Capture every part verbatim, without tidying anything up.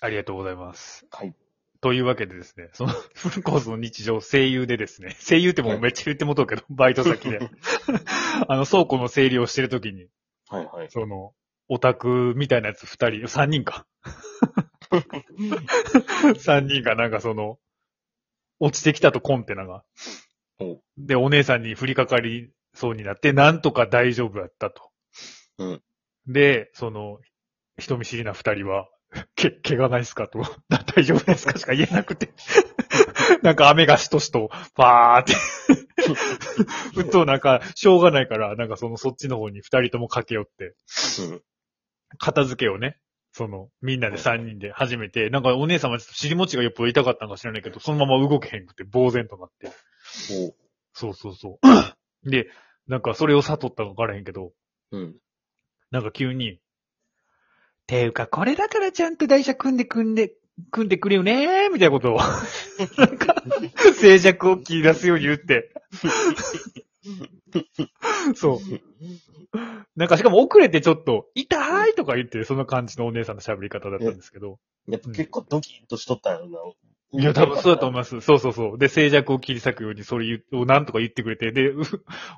ありがとうございます。はい。というわけでですね、そのフルコースの日常、声優でですね、声優ってもうめっちゃ言ってもとうけど、はい、バイト先で。あの、倉庫の整理をしてるときに、はいはい。その、オタクみたいなやつ二人、三人か。三人がなんかその、落ちてきたとコンテナが。おで、お姉さんに降りかかりそうになって、なんとか大丈夫だったと。うん。で、その、人見知りな二人は、け、怪我ないっすかと。大丈夫ですかしか言えなくて。なんか雨がしとしと、ばーって。ふっとなんか、しょうがないから、なんかそのそっちの方に二人とも駆け寄って、片付けをね、その、みんなで三人で始めて、なんかお姉さんはちょっと尻餅がよっぽど痛かったんか知らないけど、そのまま動けへんくて、呆然となって。そうそうそう。で、なんかそれを悟ったのかわからへんけど、なんか急に、ていうか、これだからちゃんと台車組んで組んで、組んでくれよねー、みたいなことを。なんか、静寂を切り出すように言って。そう。なんかしかも遅れてちょっと、痛いとか言って、そんな感じのお姉さんの喋り方だったんですけど。やっぱ結構ドキッとしとったんやろな。いや、多分そうだと思います。そうそうそう。で、静寂を切り裂くように、それをなんとか言ってくれて、で、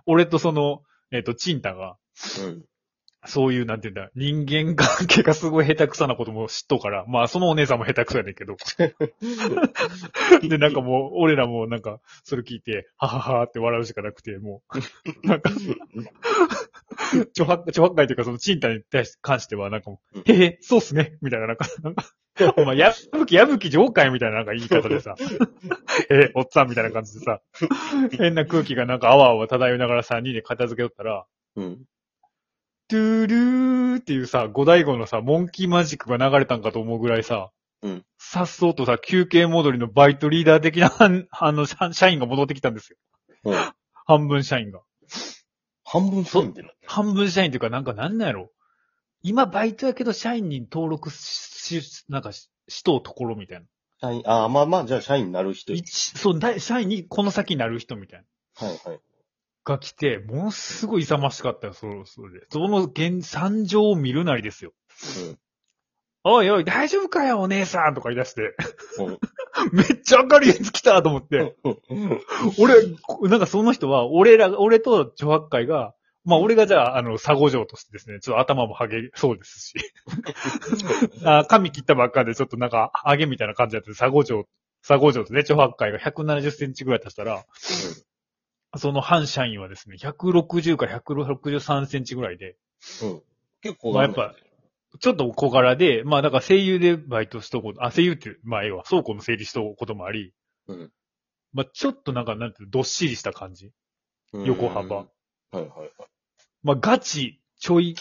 俺とその、えっと、チンタが、うんそういう、なんていうんだ、人間関係がすごい下手くさなことも知っとうから、まあそのお姉さんも下手くさやねんけど。で、なんかもう、俺らもなんか、それ聞いて、はははって笑うしかなくて、もう、なんか、ちょは、ちょはっかいというか、その、賃貸に対して、関しては、なんかもう、へへ、そうっすね、みたいな、なんか、なんか、お前、やぶきやぶき上海みたいな、なんか言い方でさ、え、おっさんみたいな感じでさ、変な空気がなんか、あわあわ漂いながらさ、さんにんで片付けとったら、うんトゥルーっていうさ、五大五のさ、モンキーマジックが流れたんかと思うぐらいさ、うん。さっそうとさ、休憩戻りのバイトリーダー的な、あの、社員が戻ってきたんですよ。うん。半分社員が。半分社員ってな半分社員っていうか、なんかなんなんやろ。今バイトやけど社員に登録し、なんかし、しとうところみたいな。社員、ああ、まあまあ、じゃあ社員になる人。そう、社員にこの先になる人みたいな。はいはい。が来て、ものすごい勇ましかったよ、それで。その現、惨状を見るなりですよ。うん、おいおい、大丈夫かよ、お姉さんとか言い出して。うん、めっちゃ明るいやつ来たと思って。うん、俺、なんかその人は、俺ら、俺と女学会が、まあ俺がじゃあ、あの、佐護嬢としてですね、ちょっと頭もハゲそうですし。あ髪切ったばっかで、ちょっとなんか、ハゲみたいな感じだった佐護嬢、佐護嬢とね、女学会がひゃくななじゅっセンチぐらい足したら、うんその反社員はですね、ひゃくろくじゅうからひゃくろくじゅうさんセンチぐらいで。うん。結構、ね、まあやっぱ、ちょっと小柄で、まあだから声優でバイトしとこう、あ、声優っていう、まあ要は倉庫の整理しとこうこともあり、うん。まあちょっとなんか、なんていうの、どっしりした感じ。うん横幅。はいはいはい。まあガチ、ちょい、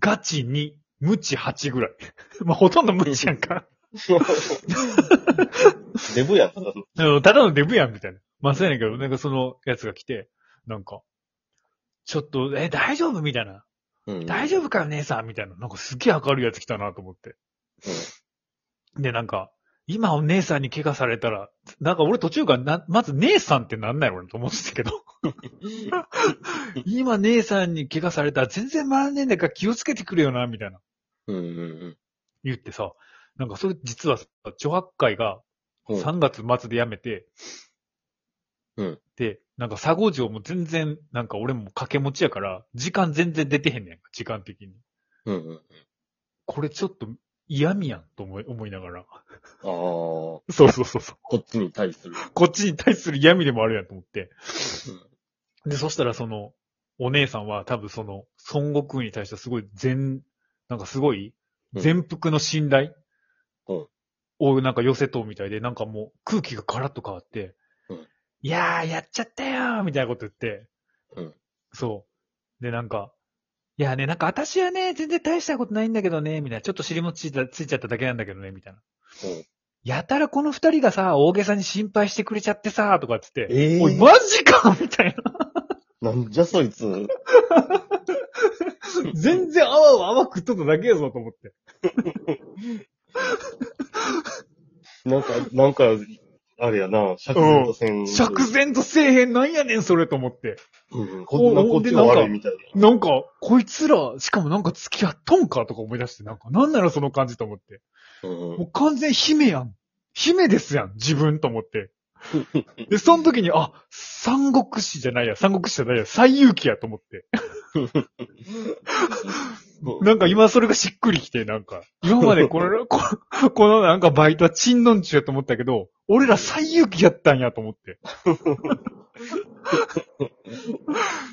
ガチに、無知はちぐらい。まあほとんど無知やんか。デブやん、ただの。ただのデブやんみたいな。まあ、そうやねんけど、なんかそのやつが来て、なんか、ちょっと、え、大丈夫みたいな。うん、大丈夫かよ、姉さんみたいな。なんかすげえ明るいやつ来たなと思って。うん、で、なんか、今お姉さんに怪我されたら、なんか俺途中からな、まず姉さんってなんない俺と思ってたけど。今姉さんに怪我されたら全然回んねえんだから気をつけてくれよな、みたいな。うんうんうん、言ってさ、なんかそれ実はさ、女学会がさんがつまつで辞めて、うん、で、なんか佐合嬢も全然、なんか俺も掛け持ちやから、時間全然出てへんねんか、時間的に。うんうん、これちょっと嫌味やんと思い、思いながら。ああ。そうそうそうそう。こっちに対する。こっちに対する嫌味でもあるやんと思って。うん、で、そしたらその、お姉さんは多分その、孫悟空に対してすごい全、なんかすごい、全幅の信頼をなんか寄せとうみたいで、なんかもう空気がガラッと変わって、いやー、やっちゃったよーみたいなこと言って。うん。そう。で、なんか、いやーね、なんか私はね、全然大したことないんだけどね、みたいな。ちょっと尻もついた、ついちゃっただけなんだけどね、みたいな。うん。やたらこの二人がさ、大げさに心配してくれちゃってさ、とかつって。えー、おい、マジかみたいな。なんじゃそいつ。全然泡を泡食っとっただけやぞ、と思って。なんか、なんか、あれやな、釈然とせん。釈然とせえへん、なんやねん、それと思って。うん、こんなこっちが悪いみたいな。なんか、こいつら、しかもなんか付き合っとんかとか思い出して、なんか、なんならその感じと思って。うん、もう完全姫やん。姫ですやん、自分と思って。で、その時に、あ、三国志じゃないや、三国志じゃないや、西遊記やと思って。なんか今それがしっくりきて、なんか、今までこれ、このなんかバイトはチンドンチュやと思ったけど、俺ら西遊記やったんやと思って。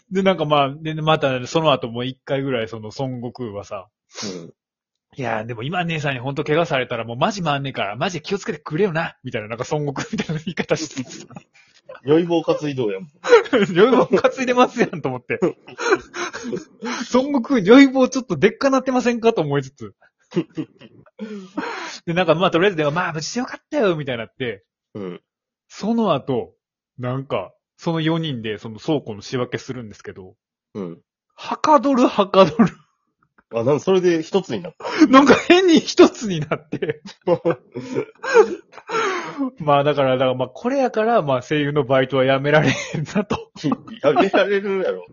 で、なんかまあ、で、また、ね、その後もう一回ぐらいその孫悟空はさ、うん、いやーでも今姉さんにほんと怪我されたらもうマジ回んねえから、マジ気をつけてくれよな、みたいな、なんか孫悟空みたいな言い方しててさ。酔い棒担いどうやん。酔い棒担いでますやんと思って。孫悟空、酔い棒ちょっとでっかなってませんかと思いつつ。で、なんかまあとりあえずでもまあ無事でよかったよ、みたいになって。うん。その後、なんか、そのよにんでその倉庫の仕分けするんですけど。うん。はかどるはかどる。あ、なんかそれで一つになった。なんか変に一つになって。まあだから、だからまあこれやから、まあ声優のバイトはやめられへんなと。やめられるやろ。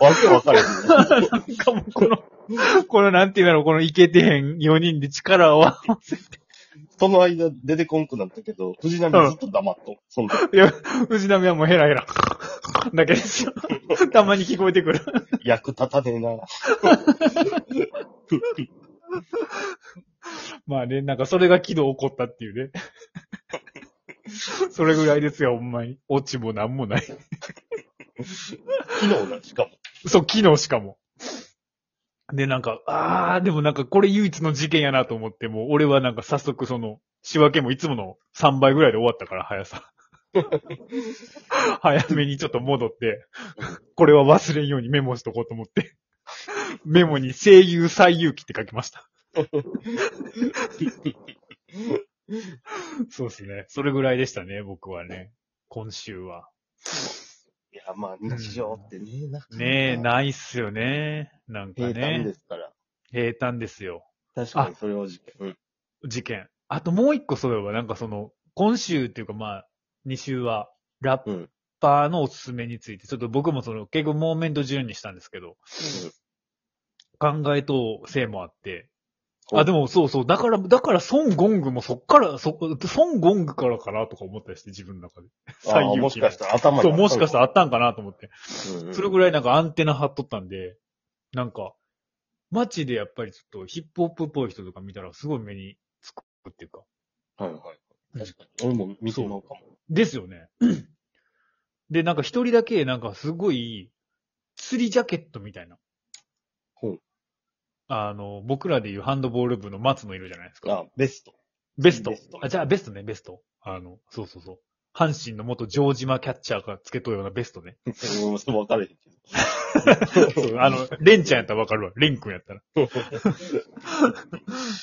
わけわかれへん。なんかもうこの、このなんていうの、このイケてへんよにんで力を合わせて。その間出てこんくなったけど、藤波ずっと黙っと。そのいや、藤波はもうヘラヘラ。だけですよ。たまに聞こえてくる。役立たねえな。まあね、なんかそれが喜怒起こったっていうね。それぐらいですよ、ほんまに。オチもなんもない。昨日な、しかも。そう、昨日しかも。で、なんか、ああ、でもなんかこれ唯一の事件やなと思って、もう俺はなんか早速その、仕分けもいつものさんばいぐらいで終わったから、早さ。早めにちょっと戻って、これは忘れんようにメモしとこうと思って、メモに声優最優記って書きました。そうですね。それぐらいでしたね、僕はね。今週は。いや、まあ日常ってね、うん、なかなかねえ、ないっすよね。なんかね。平坦ですから。平坦ですよ。確かに、それは事件、うん。事件。あともう一個そういえば、なんかその、今週っていうかまあ、に週は、ラッパーのおすすめについて、うん、ちょっと僕もその、結構モーメント順にしたんですけど、うん、考えとせいもあって、あ、でもそうそう、だから、だから、ソン・ゴングもそっから、そ、ソン・ゴングからかなとか思ったりして、自分の中で。最優秀。もしかしたら頭に。そう、もしかしたらあったんかなと思って、うんうん。それぐらいなんかアンテナ張っとったんで、なんか、街でやっぱりちょっとヒップホップっぽい人とか見たら、すごい目につくっていうか。はいはい。確かに。俺も見そうなのかも。ですよね。で、なんか一人だけ、なんかすごい、釣りジャケットみたいな。ほう。あの、僕らでいうハンドボール部の松野いるじゃないですか。あ、ベスト。ベスト。ベストあ、じゃあベストね、ベスト。あの、そうそうそう。阪神の元城島キャッチャーがつけとるようなベストね。もうちょっとわかれへんけど。あの、レンちゃんやったらわかるわ。レン君やったら。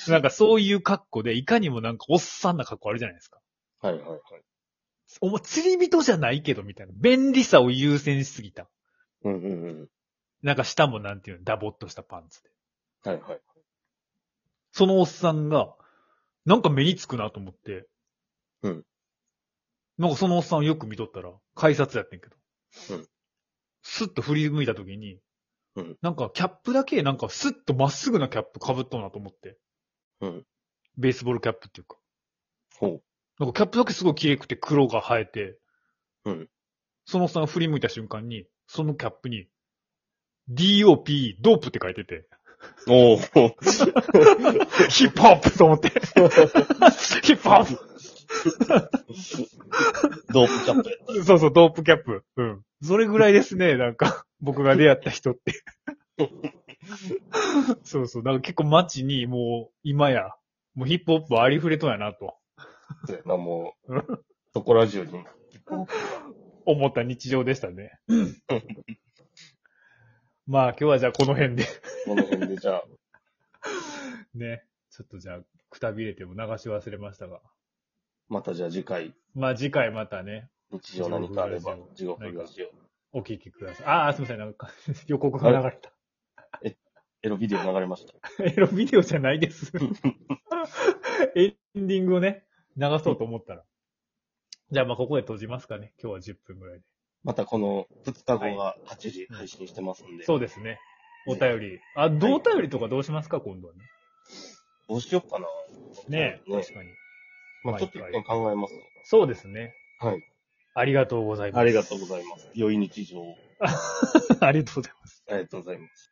なんかそういう格好で、いかにもなんかおっさんな格好あるじゃないですか。はいはいはい。お前釣り人じゃないけどみたいな。便利さを優先しすぎた。うんうんうん。なんか下もなんていうの、ダボっとしたパンツで。はいはい。そのおっさんが、なんか目につくなと思って。うん。なんかそのおっさんをよく見とったら、改札やってんけど。うん。スッと振り向いた時に、うん。なんかキャップだけ、なんかスッとまっすぐなキャップ被っとんなと思って。うん。ベースボールキャップっていうか。ほう。なんかキャップだけすごい綺麗くて黒が生えて、うん。そのおっさんが振り向いた瞬間に、そのキャップに、ディーオーピー、ドープって書いてて。おー。ヒップホップと思って。ヒップホップ。ドープキャップ。そうそう、ドープキャップ。うん。それぐらいですね、なんか、僕が出会った人って。そうそう、なんか結構街にもう、今や、もうヒップホップはありふれとんやなと。まあもう、そこら中に。思った日常でしたね。まあ今日はじゃあこの辺で。この辺でじゃあ。ね。ちょっとじゃあ、くたびれても流し忘れましたが。またじゃあ次回。まあ次回またね。日常何かあれば、地獄ラジオ。お聞きください。ああ、すみません。なんか予告が流れた。え、エロビデオ流れました。エロビデオじゃないです。エンディングをね、流そうと思ったら。じゃあまあここで閉じますかね。今日はじゅっぷんぐらいで。またこのふつかごがはちじ配信してますんで。はい、そうですね。お便り。あ、どうお便りとかどうしますか、今度はね。どうしよっかな。ねえ、ね、確かに。まあちょっと一回考えます。そうですね。はい。ありがとうございます。ありがとうございます。良い日常。ありがとうございます。ありがとうございます。